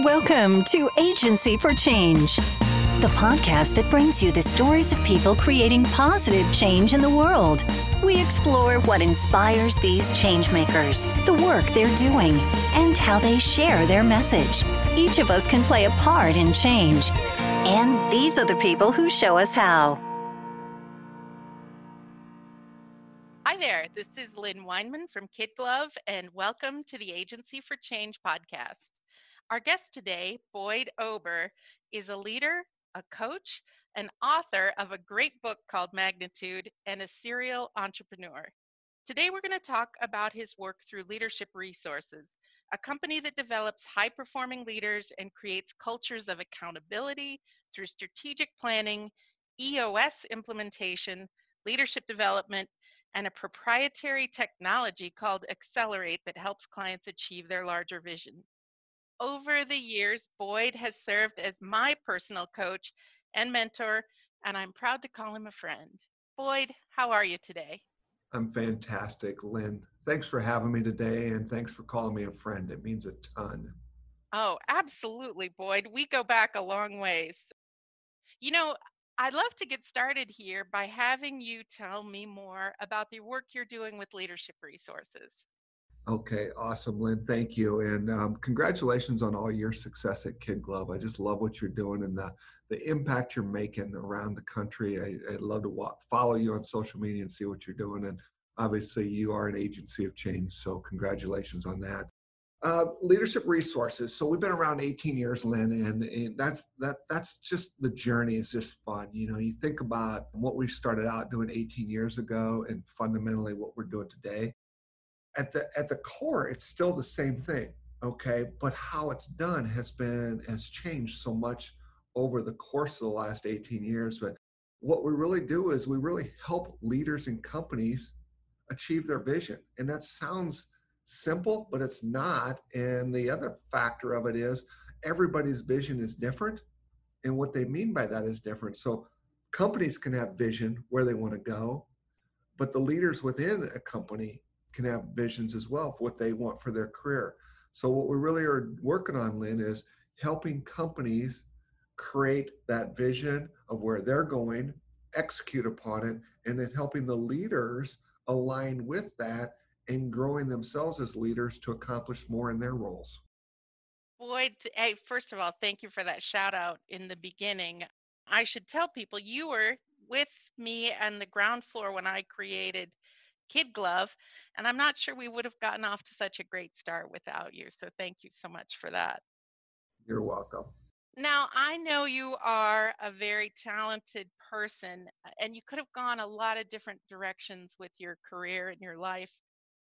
Welcome to Agency for Change, the podcast that brings you the stories of people creating positive change in the world. We explore what inspires these changemakers, the work they're doing, and how they share their message. Each of us can play a part in change, and these are the people who show us how. Hi there, this is Lynn Weinman from KidGlove, and welcome to the Agency for Change podcast. Our guest today, Boyd Ober, is a leader, a coach, an author of a great book called Magnitude, and a serial entrepreneur. Today, we're going to talk about his work through Leadership Resources, a company that develops high-performing leaders and creates cultures of accountability through strategic planning, EOS implementation, leadership development, and a proprietary technology called Accelerate that helps clients achieve their larger vision. Over the years, Boyd has served as my personal coach and mentor, and I'm proud to call him a friend. Boyd, how are you today? I'm fantastic, Lynn. Thanks for having me today, and thanks for calling me a friend. It means a ton. Oh, absolutely, Boyd. We go back a long ways. You know, I'd love to get started here by having you tell me more about the work you're doing with Leadership Resources. Okay, awesome, Lynn. Thank you. And congratulations on all your success at KidGlove. I just love what you're doing and the impact you're making around the country. I'd love to follow you on social media and see what you're doing. And obviously, you are an agency of change, so congratulations on that. Leadership Resources. So we've been around 18 years, Lynn, and that's just the journey. It's just fun. You know, you think about what we started out doing 18 years ago and fundamentally what we're doing today. At the core, it's still the same thing, okay? But how it's done has changed so much over the course of the last 18 years. But what we really do is we really help leaders and companies achieve their vision. And that sounds simple, but it's not. And the other factor of it is everybody's vision is different. And what they mean by that is different. So companies can have vision where they want to go, but the leaders within a company can have visions as well for what they want for their career. So what we really are working on, Lynn, is helping companies create that vision of where they're going, execute upon it, and then helping the leaders align with that and growing themselves as leaders to accomplish more in their roles. Boyd, hey, first of all, thank you for that shout out in the beginning. I should tell people you were with me on the ground floor when I created KidGlove, and I'm not sure we would have gotten off to such a great start without you. So thank you so much for that. You're welcome. Now, I know you are a very talented person, and you could have gone a lot of different directions with your career and your life.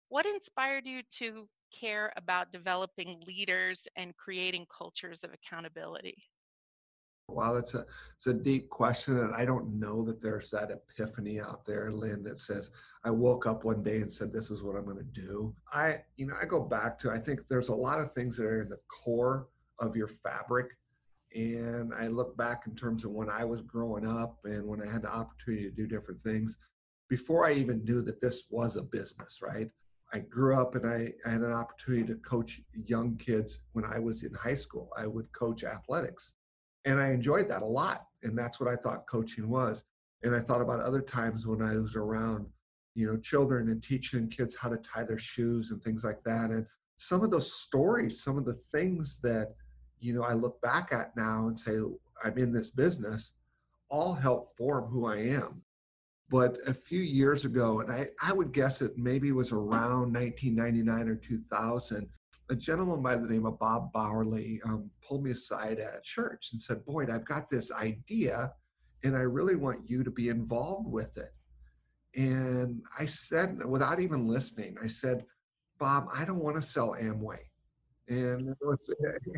What inspired you to care about developing leaders and creating cultures of accountability? Wow, it's a deep question, and I don't know that there's that epiphany out there, Lynn, that says I woke up one day and said this is what I'm going to do. I go back to, I think there's a lot of things that are in the core of your fabric, and I look back in terms of when I was growing up and when I had the opportunity to do different things before I even knew that this was a business, right? I grew up and I had an opportunity to coach young kids when I was in high school. I would coach athletics. And I enjoyed that a lot. And that's what I thought coaching was. And I thought about other times when I was around, you know, children and teaching kids how to tie their shoes and things like that. And some of those stories, some of the things that, you know, I look back at now and say, I'm in this business, all help form who I am. But a few years ago, and I would guess it maybe was around 1999 or 2000, a gentleman by the name of Bob Bowerly pulled me aside at church and said, Boyd, I've got this idea and I really want you to be involved with it. And I said, without even listening, I said, Bob, I don't want to sell Amway. And it was, you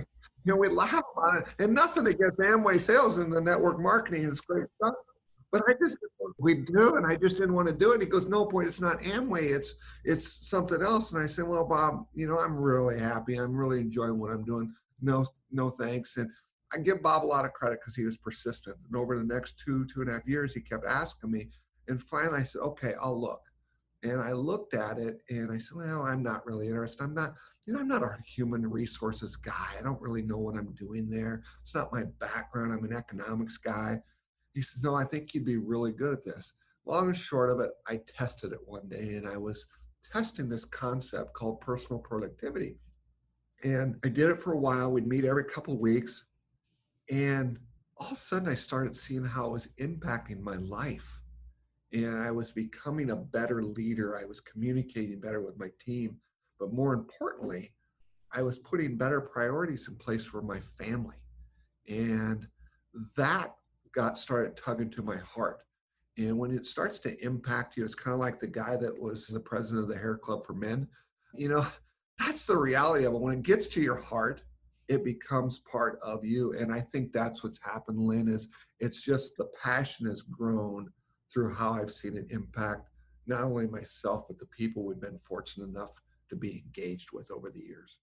know, we laugh about it, and nothing against Amway sales and the network marketing, it's great stuff. But I just didn't know what we do, and I just didn't want to do it. He goes, no, Boyd, it's not Amway. It's something else. And I said, well, Bob, you know, I'm really happy. I'm really enjoying what I'm doing. No, thanks. And I give Bob a lot of credit because he was persistent. And over the next two and a half years, he kept asking me. And finally, I said, okay, I'll look. And I looked at it and I said, well, I'm not really interested. I'm not a human resources guy. I don't really know what I'm doing there. It's not my background. I'm an economics guy. He says, no, I think you'd be really good at this. Long and short of it, I tested it one day and I was testing this concept called personal productivity. And I did it for a while. We'd meet every couple of weeks. And all of a sudden I started seeing how it was impacting my life. And I was becoming a better leader. I was communicating better with my team. But more importantly, I was putting better priorities in place for my family. And that got started tugging to my heart. And when it starts to impact you, it's kind of like the guy that was the president of the Hair Club for Men. You know, that's the reality of it. When it gets to your heart, it becomes part of you. And I think that's what's happened, Lynn, is it's just the passion has grown through how I've seen it impact not only myself, but the people we've been fortunate enough to be engaged with over the years.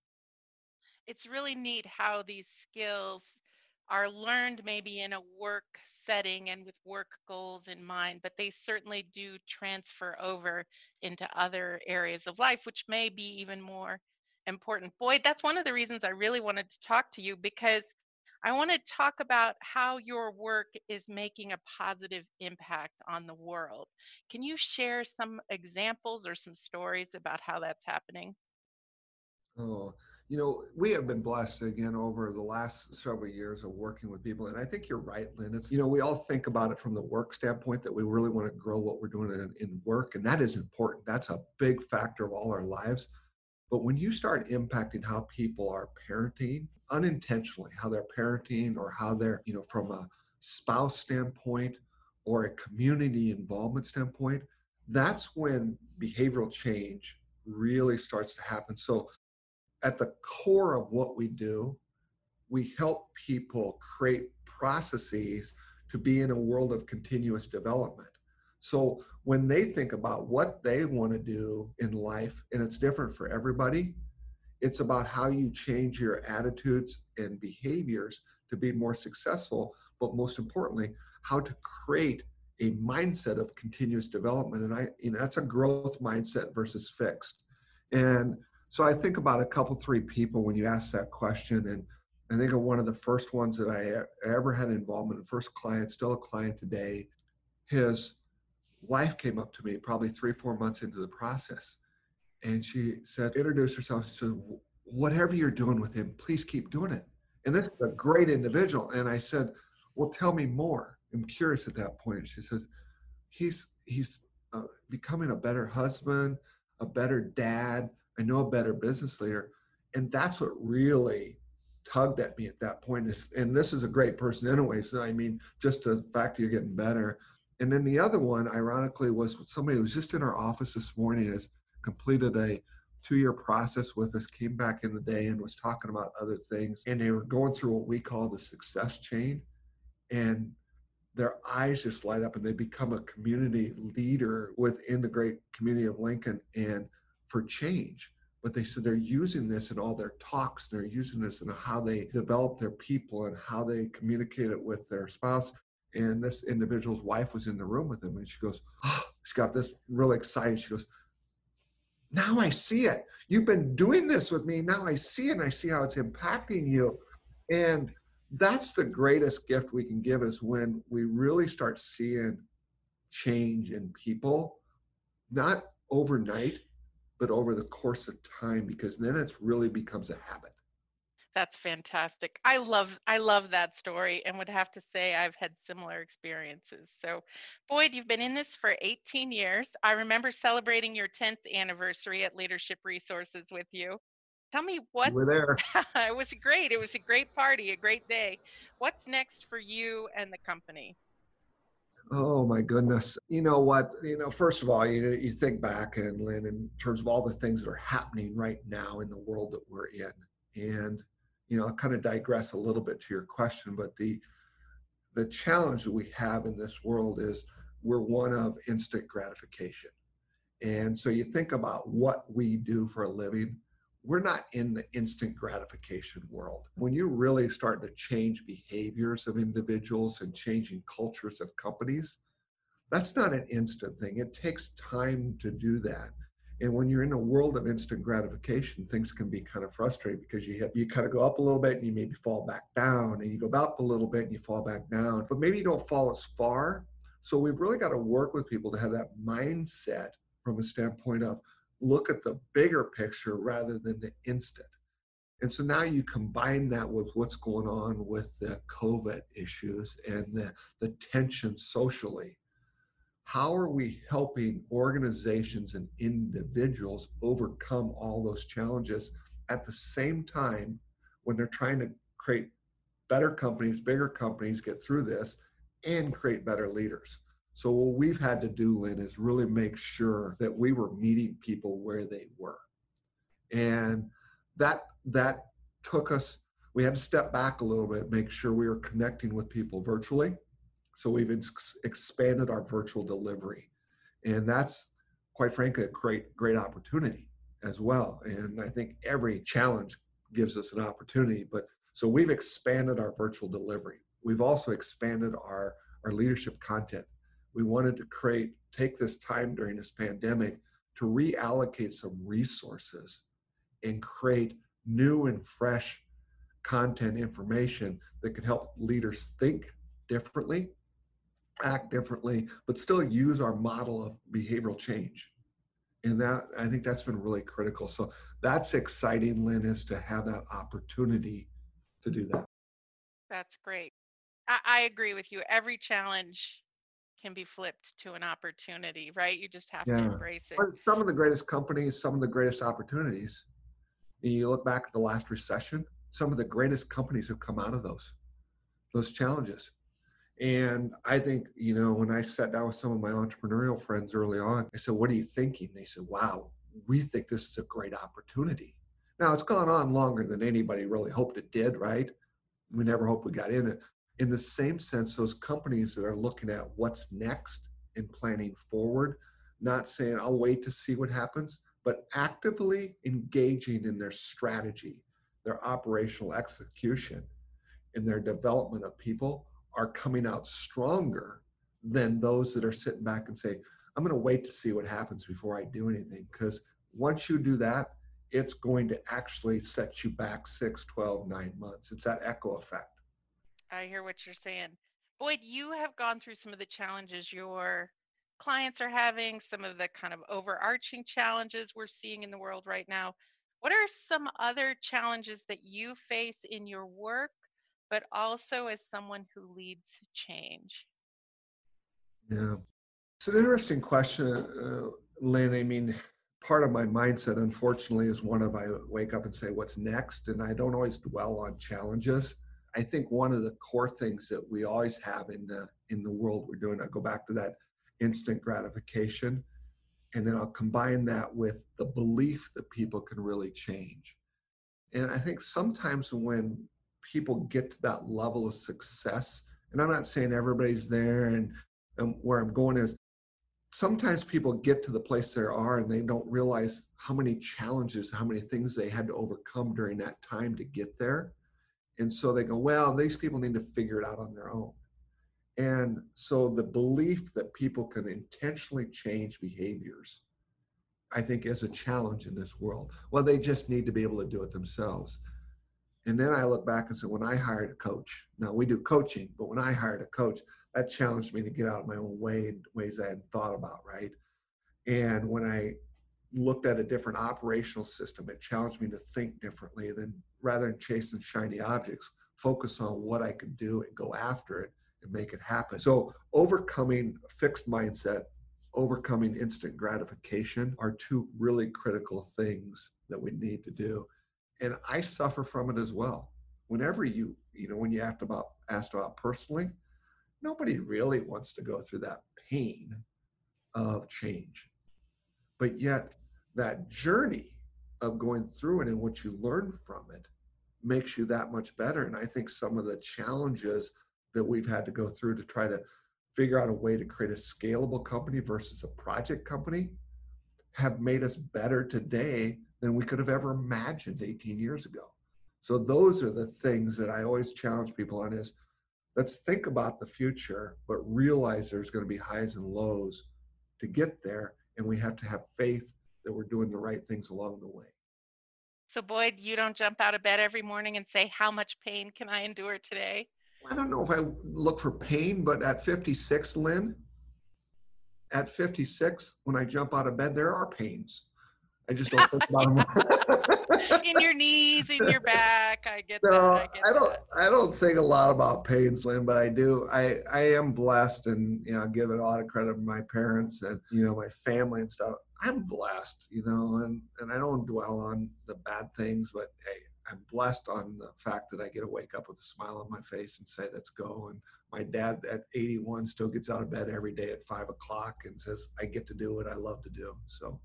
It's really neat how these skills are learned maybe in a work setting and with work goals in mind, but they certainly do transfer over into other areas of life, which may be even more important. Boyd, that's one of the reasons I really wanted to talk to you, because I want to talk about how your work is making a positive impact on the world. Can you share some examples or some stories about how that's happening? Oh, you know, we have been blessed again over the last several years of working with people. And I think you're right, Lynn. It's, you know, we all think about it from the work standpoint that we really want to grow what we're doing in work. And that is important. That's a big factor of all our lives. But when you start impacting how people are parenting unintentionally, how they're parenting or how they're, you know, from a spouse standpoint or a community involvement standpoint, that's when behavioral change really starts to happen. So at the core of what we do, we help people create processes to be in a world of continuous development. So when they think about what they want to do in life, and it's different for everybody, it's about how you change your attitudes and behaviors to be more successful, but most importantly, how to create a mindset of continuous development. And that's a growth mindset versus fixed. And so I think about a couple, three people when you ask that question. And I think of one of the first ones that I ever had involvement in, first client, still a client today, his wife came up to me probably 3-4 months into the process. And she said, introduced herself. She said, whatever you're doing with him, please keep doing it. And this is a great individual. And I said, well, tell me more. I'm curious at that point. She says, he's becoming a better husband, a better dad. I know a better business leader. And that's what really tugged at me at that point. And this is a great person anyway. So I mean, just the fact you're getting better. And then the other one, ironically, was somebody who was just in our office this morning, has completed a 2-year process with us, came back in the day and was talking about other things. And they were going through what we call the success chain. And their eyes just light up and they become a community leader within the great community of Lincoln and for change. But they said they're using this in all their talks. They're using this in how they develop their people and how they communicate it with their spouse. And this individual's wife was in the room with him, and she goes, oh, she got this really excited. She goes, now I see it. You've been doing this with me. Now I see it, and I see how it's impacting you. And that's the greatest gift we can give is when we really start seeing change in people, not overnight, but over the course of time, because then it really becomes a habit. That's fantastic. I love that story and would have to say I've had similar experiences. So, Boyd, you've been in this for 18 years. I remember celebrating your 10th anniversary at Leadership Resources with you. Tell me what... We're there. It was great. It was a great party, a great day. What's next for you and the company? Oh, my goodness. You know what? You know, first of all, you think back, and Lynn, in terms of all the things that are happening right now in the world that we're in. And you know, I'll kind of digress a little bit to your question, but the challenge that we have in this world is we're one of instant gratification. And so you think about what we do for a living, we're not in the instant gratification world. When you really start to change behaviors of individuals and changing cultures of companies, That's not an instant thing. It takes time to do that. And when you're in a world of instant gratification, things can be kind of frustrating because you kind of go up a little bit and you maybe fall back down, and you go up a little bit and you fall back down, but maybe you don't fall as far. So we've really got to work with people to have that mindset from a standpoint of look at the bigger picture rather than the instant. And so now you combine that with what's going on with the COVID issues and the tension socially. How are we helping organizations and individuals overcome all those challenges at the same time when they're trying to create better companies, bigger companies, get through this, and create better leaders? So what we've had to do, Lynn, is really make sure that we were meeting people where they were. And that took us, we had to step back a little bit, make sure we were connecting with people virtually. So we've expanded our virtual delivery. And that's, quite frankly, a great opportunity as well. And I think every challenge gives us an opportunity. But so we've expanded our virtual delivery. We've also expanded our leadership content. We wanted to take this time during this pandemic to reallocate some resources and create new and fresh content information that can help leaders think differently, act differently, but still use our model of behavioral change. And that, I think that's been really critical. So that's exciting, Lynn, is to have that opportunity to do that. That's great. I agree with you. Every challenge can be flipped to an opportunity, right? You just have to embrace it. But some of the greatest companies, some of the greatest opportunities, you look back at the last recession, some of the greatest companies have come out of those challenges. And I think, you know, when I sat down with some of my entrepreneurial friends early on, I said, what are you thinking? They said, wow, we think this is a great opportunity. Now, it's gone on longer than anybody really hoped it did, right? We never hoped we got in it. In the same sense, those companies that are looking at what's next and planning forward, not saying, I'll wait to see what happens, but actively engaging in their strategy, their operational execution, and their development of people, are coming out stronger than those that are sitting back and say, I'm going to wait to see what happens before I do anything. Because once you do that, it's going to actually set you back 6, 12, 9 months. It's that echo effect. I hear what you're saying. Boyd, you have gone through some of the challenges your clients are having, some of the kind of overarching challenges we're seeing in the world right now. What are some other challenges that you face in your work, but also as someone who leads change? Yeah, it's an interesting question, Lynn. I mean, part of my mindset, unfortunately, is one of I wake up and say, what's next? And I don't always dwell on challenges. I think one of the core things that we always have in the world we're doing, I go back to that instant gratification, and then I'll combine that with the belief that people can really change. And I think sometimes when people get to that level of success, and I'm not saying everybody's there, and where I'm going is sometimes people get to the place they are and they don't realize how many challenges, how many things they had to overcome during that time to get there. And so they go, well, these people need to figure it out on their own. And so the belief that people can intentionally change behaviors, I think, is a challenge in this world. Well, they just need to be able to do it themselves. And then I look back and say, when I hired a coach, now we do coaching, but when I hired a coach, that challenged me to get out of my own way in ways I hadn't thought about, right? And when I looked at a different operational system, it challenged me to think differently, than rather than chasing shiny objects, focus on what I could do and go after it and make it happen. So overcoming a fixed mindset, overcoming instant gratification are two really critical things that we need to do. And I suffer from it as well. Whenever when you asked about personally, nobody really wants to go through that pain of change. But yet that journey of going through it and what you learn from it makes you that much better. And I think some of the challenges that we've had to go through to try to figure out a way to create a scalable company versus a project company have made us better today than we could have ever imagined 18 years ago. So those are the things that I always challenge people on is, Let's think about the future, but realize there's going to be highs and lows to get there. And we have to have faith that we're doing the right things along the way. So Boyd, you don't jump out of bed every morning and say, how much pain can I endure today? I don't know if I look for pain, but at 56, Lynn, at 56, when I jump out of bed, there are pains. I just don't think about them. In your knees, in your back, I get that. No, I don't think a lot about pains, Lynn, but I do. I am blessed, and you know, I give it a lot of credit to my parents and you know my family and stuff. I'm blessed, you know, and I don't dwell on the bad things, but hey, I'm blessed on the fact that I get to wake up with a smile on my face and say, let's go. And my dad at 81 still gets out of bed every day at 5 o'clock and says, I get to do what I love to do. So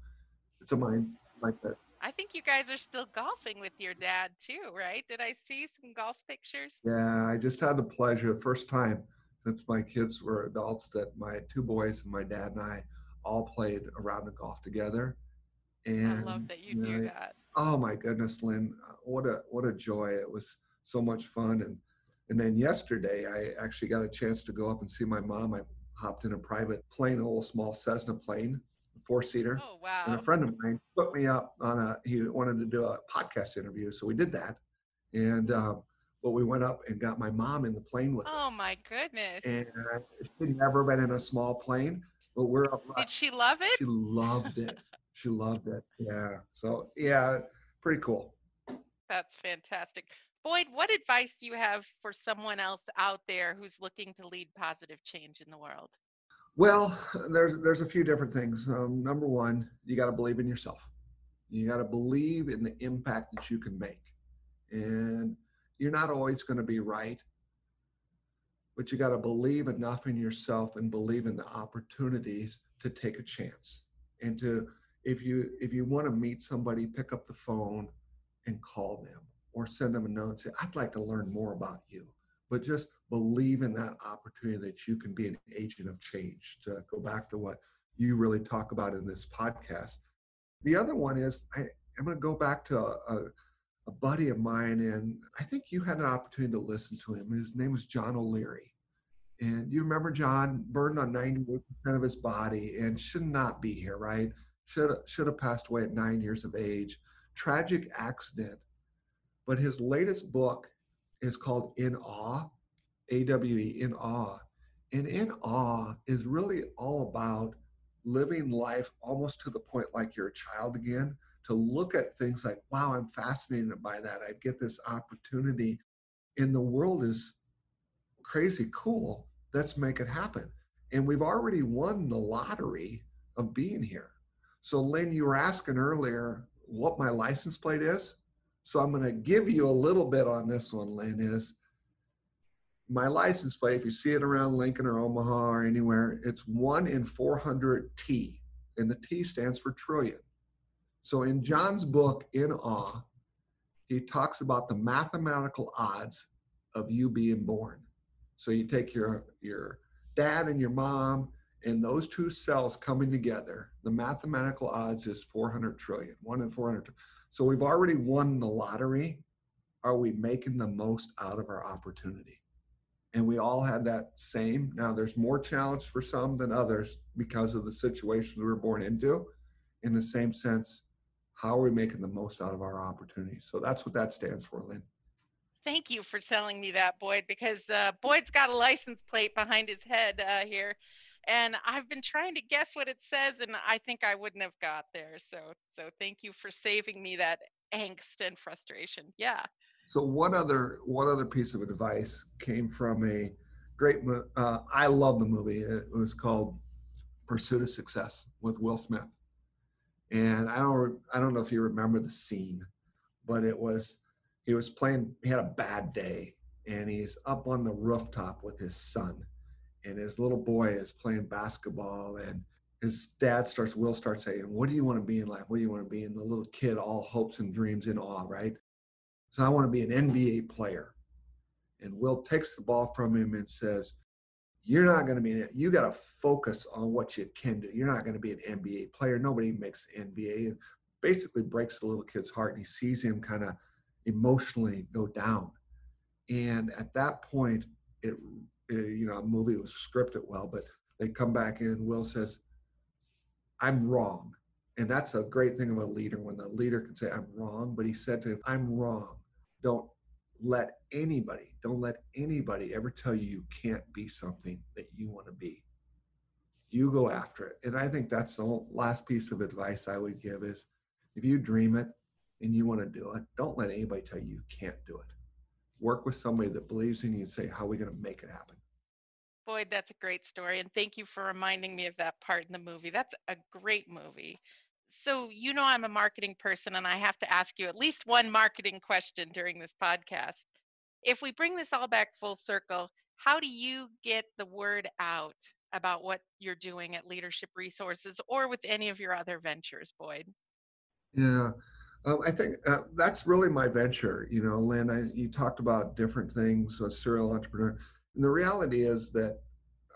it's a mind like that. I think you guys are still golfing with your dad too, right? Did I see some golf pictures? Yeah, I just had the pleasure, the first time since my kids were adults, that my two boys and my dad and I all played a round of golf together. And I love that you do that. Oh my goodness, Lynn, what a joy. It was so much fun. And then yesterday, I actually got a chance to go up and see my mom. I hopped in a private plane, a little small Cessna plane, a four-seater. Oh, wow. And a friend of mine put me up on he wanted to do a podcast interview, so we did that. And but we went up and got my mom in the plane with us. Oh, my goodness. And she'd never been in a small plane, but we're up. Did she love it? She loved it. She loved it. Yeah. So, yeah, pretty cool. That's fantastic. Boyd, what advice do you have for someone else out there who's looking to lead positive change in the world? Well, there's a few different things. Number one, you got to believe in yourself. You got to believe in the impact that you can make. And you're not always going to be right, but you got to believe enough in yourself and believe in the opportunities to take a chance and to If you want to meet somebody, pick up the phone and call them or send them a note and say, I'd like to learn more about you. But just believe in that opportunity that you can be an agent of change, to go back to what you really talk about in this podcast. The other one is, I'm going to go back to a buddy of mine, and I think you had an opportunity to listen to him. His name was John O'Leary. And you remember John burned on 98% of his body and should not be here, right? Should have passed away at 9 years of age. Tragic accident. But his latest book is called In Awe, A-W-E, In Awe. And In Awe is really all about living life almost to the point like you're a child again, to look at things like, wow, I'm fascinated by that. I get this opportunity. And the world is crazy cool. Let's make it happen. And we've already won the lottery of being here. So Lynn, you were asking earlier what my license plate is. So I'm going to give you a little bit on this one, Lynn, is my license plate, if you see it around Lincoln or Omaha or anywhere, it's 1 in 400 T, and the T stands for trillion. So in John's book, In Awe, he talks about the mathematical odds of you being born. So you take your dad and your mom, and those two cells coming together, the mathematical odds is 400 trillion, 1 in 400. So we've already won the lottery. Are we making the most out of our opportunity? And we all had that same. Now there's more challenge for some than others because of the situations we were born into. In the same sense, how are we making the most out of our opportunity? So that's what that stands for, Lynn. Thank you for telling me that, Boyd, because Boyd's got a license plate behind his head here. And I've been trying to guess what it says, and I think I wouldn't have got there. So thank you for saving me that angst and frustration. Yeah. So one other piece of advice came from a great, I love the movie. It was called Pursuit of Success with Will Smith. And I don't know if you remember the scene, but it was, he had a bad day, and he's up on the rooftop with his son. And his little boy is playing basketball, and his dad Will starts saying, what do you want to be in life? What do you want to be? And the little kid, all hopes and dreams, in awe, right? So I want to be an NBA player. And Will takes the ball from him and says, you're not going to be, you got to focus on what you can do. You're not going to be an NBA player. Nobody makes NBA. And basically breaks the little kid's heart, and he sees him kind of emotionally go down. And at that point, a movie was scripted well, but they come back in and Will says, I'm wrong. And that's a great thing about a leader, when the leader can say, I'm wrong, but he said to him, I'm wrong. Don't let anybody ever tell you you can't be something that you want to be. You go after it. And I think that's the last piece of advice I would give is, if you dream it and you want to do it, don't let anybody tell you you can't do it. Work with somebody that believes in you and say, how are we going to make it happen? Boyd, that's a great story. And thank you for reminding me of that part in the movie. That's a great movie. So, you know, I'm a marketing person, and I have to ask you at least one marketing question during this podcast. If we bring this all back full circle, how do you get the word out about what you're doing at Leadership Resources or with any of your other ventures, Boyd? Yeah, I think that's really my venture. You know, Lynn, you talked about different things, a serial entrepreneur. And the reality is that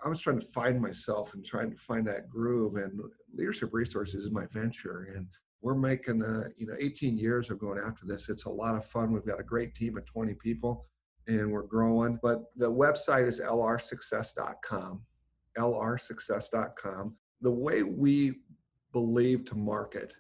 I was trying to find myself and trying to find that groove, and Leadership Resources is my venture. And we're making, 18 years of going after this. It's a lot of fun. We've got a great team of 20 people and we're growing, but the website is lrsuccess.com, lrsuccess.com. The way we believe to market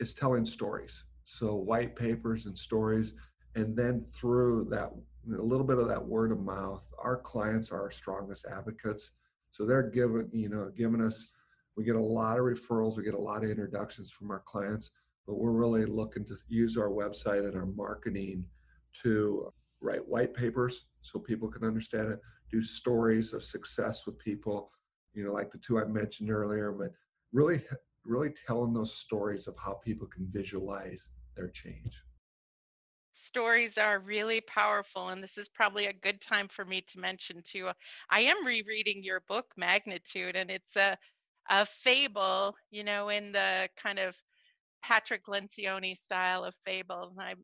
is telling stories. So white papers and stories, and then through that, a little bit of that word of mouth, our clients are our strongest advocates. So they're giving us, we get a lot of referrals, we get a lot of introductions from our clients, but we're really looking to use our website and our marketing to write white papers so people can understand it, do stories of success with people, like the two I mentioned earlier, but really, really telling those stories of how people can visualize their change. Stories are really powerful, and this is probably a good time for me to mention too, I am rereading your book, Magnitude, and it's a fable, in the kind of Patrick Lencioni style of fable. And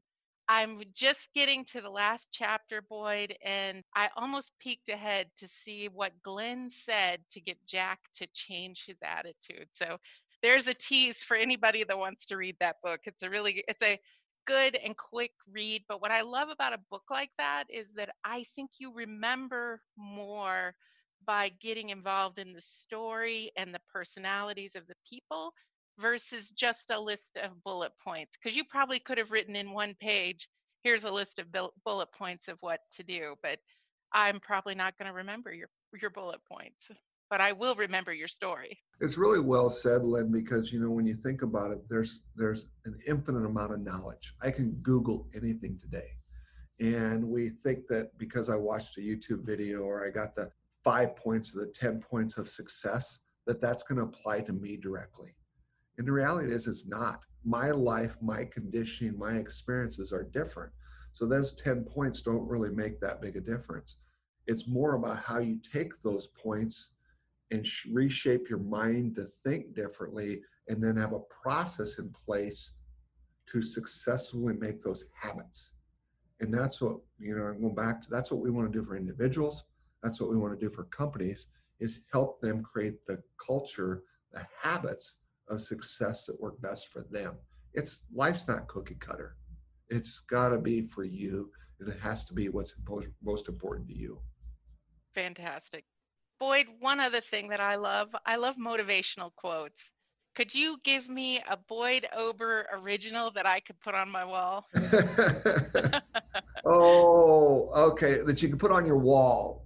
I'm just getting to the last chapter, Boyd, and I almost peeked ahead to see what Glenn said to get Jack to change his attitude. So there's a tease for anybody that wants to read that book. It's a good and quick read, but what I love about a book like that is that I think you remember more by getting involved in the story and the personalities of the people versus just a list of bullet points, because you probably could have written in one page, here's a list of bullet points of what to do, but I'm probably not going to remember your bullet points, but I will remember your story. It's really well said, Lynn, because, when you think about it, there's an infinite amount of knowledge. I can Google anything today. And we think that because I watched a YouTube video or I got the 5 points or the 10 points of success, that that's going to apply to me directly. And the reality is it's not. My life, my conditioning, my experiences are different. So those 10 points don't really make that big a difference. It's more about how you take those points and reshape your mind to think differently, and then have a process in place to successfully make those habits. And that's what, I'm going back to, that's what we want to do for individuals. That's what we want to do for companies, is help them create the culture, the habits of success that work best for them. Life's not cookie cutter. It's got to be for you, and it has to be what's most important to you. Fantastic. Boyd, one other thing that I love motivational quotes. Could you give me a Boyd Ober original that I could put on my wall? Oh, okay. That you can put on your wall.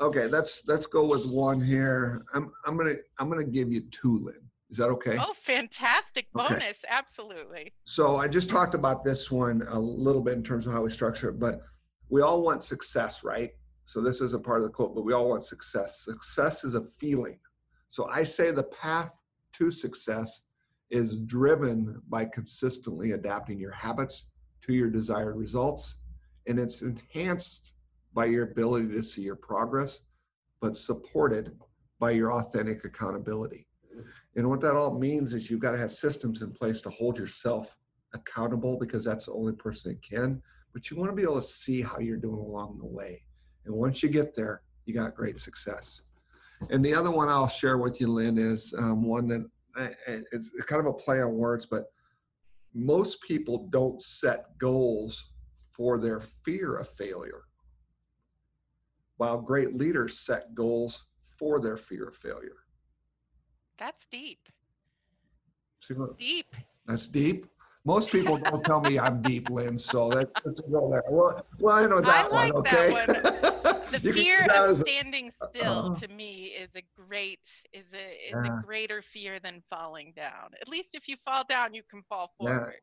Okay, let's go with one here. I'm gonna give you two, Lynn. Is that okay? Oh, fantastic bonus! Okay. Absolutely. So I just talked about this one a little bit in terms of how we structure it, but we all want success, right? So this is a part of the quote, but we all want success. Success is a feeling. So I say the path to success is driven by consistently adapting your habits to your desired results, and it's enhanced by your ability to see your progress, but supported by your authentic accountability. And what that all means is you've got to have systems in place to hold yourself accountable, because that's the only person that can, but you want to be able to see how you're doing along the way. And once you get there, you got great success. And the other one I'll share with you, Lynn, is one that it's kind of a play on words, but most people don't set goals for their fear of failure. while great leaders set goals for their fear of failure. That's deep. Deep. That's deep. Most people don't tell me I'm deep, Lynn, so that's a real there. Well, I know that I like one, okay? That one. The fear of standing still, to me, is a greater fear than falling down. At least if you fall down, you can fall forward. Yeah.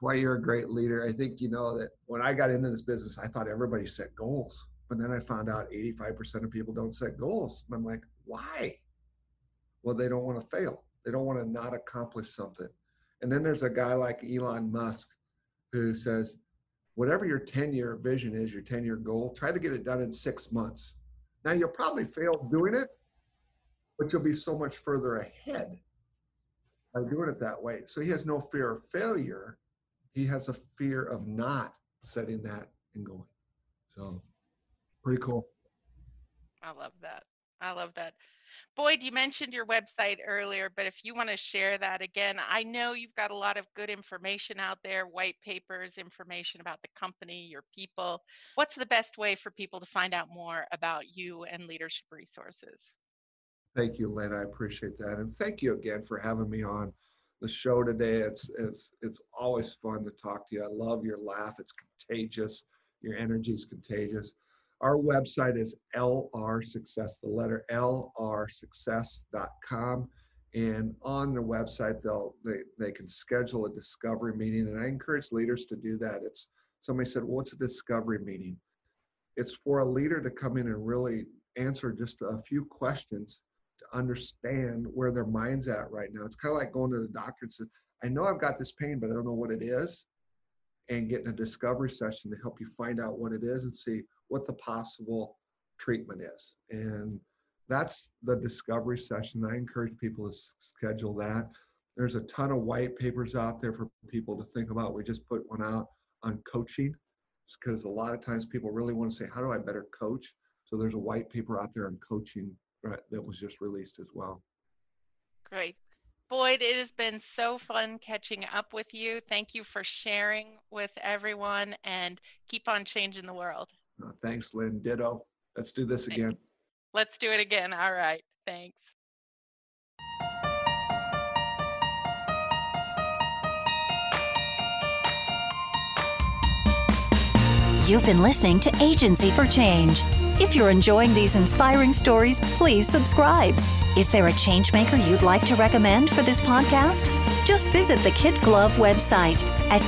Why you're a great leader. I think you know that when I got into this business, I thought everybody set goals. But then I found out 85% of people don't set goals. And I'm like, why? Well, they don't want to fail. They don't want to not accomplish something. And then there's a guy like Elon Musk who says, whatever your 10-year vision is, your 10-year goal, try to get it done in 6 months. Now, you'll probably fail doing it, but you'll be so much further ahead by doing it that way. So he has no fear of failure. He has a fear of not setting that and going. So pretty cool. I love that. I love that. Boyd, you mentioned your website earlier, but if you want to share that again, I know you've got a lot of good information out there, white papers, information about the company, your people. What's the best way for people to find out more about you and Leadership Resources? Thank you, Lynn. I appreciate that. And thank you again for having me on the show today. It's always fun to talk to you. I love your laugh. It's contagious. Your energy is contagious. Our website is lrsuccess, the letter lrsuccess.com. And on the website, they can schedule a discovery meeting. And I encourage leaders to do that. Somebody said, well, what's a discovery meeting? It's for a leader to come in and really answer just a few questions to understand where their mind's at right now. It's kind of like going to the doctor and say, I know I've got this pain, but I don't know what it is. And getting a discovery session to help you find out what it is and see what the possible treatment is. And that's the discovery session. I encourage people to schedule that. There's a ton of white papers out there for people to think about. We just put one out on coaching because a lot of times people really want to say, how do I better coach? So there's a white paper out there on coaching that was just released as well. Great. Boyd, it has been so fun catching up with you. Thank you for sharing with everyone and keep on changing the world. Thanks, Lynn. Ditto. Let's do this again. Let's do it again. All right. Thanks. You've been listening to Agency for Change. If you're enjoying these inspiring stories, please subscribe. Is there a changemaker you'd like to recommend for this podcast? Just visit the KidGlove website at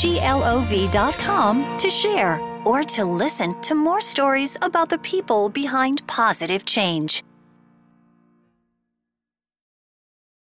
kidglove.com to share or to listen to more stories about the people behind positive change.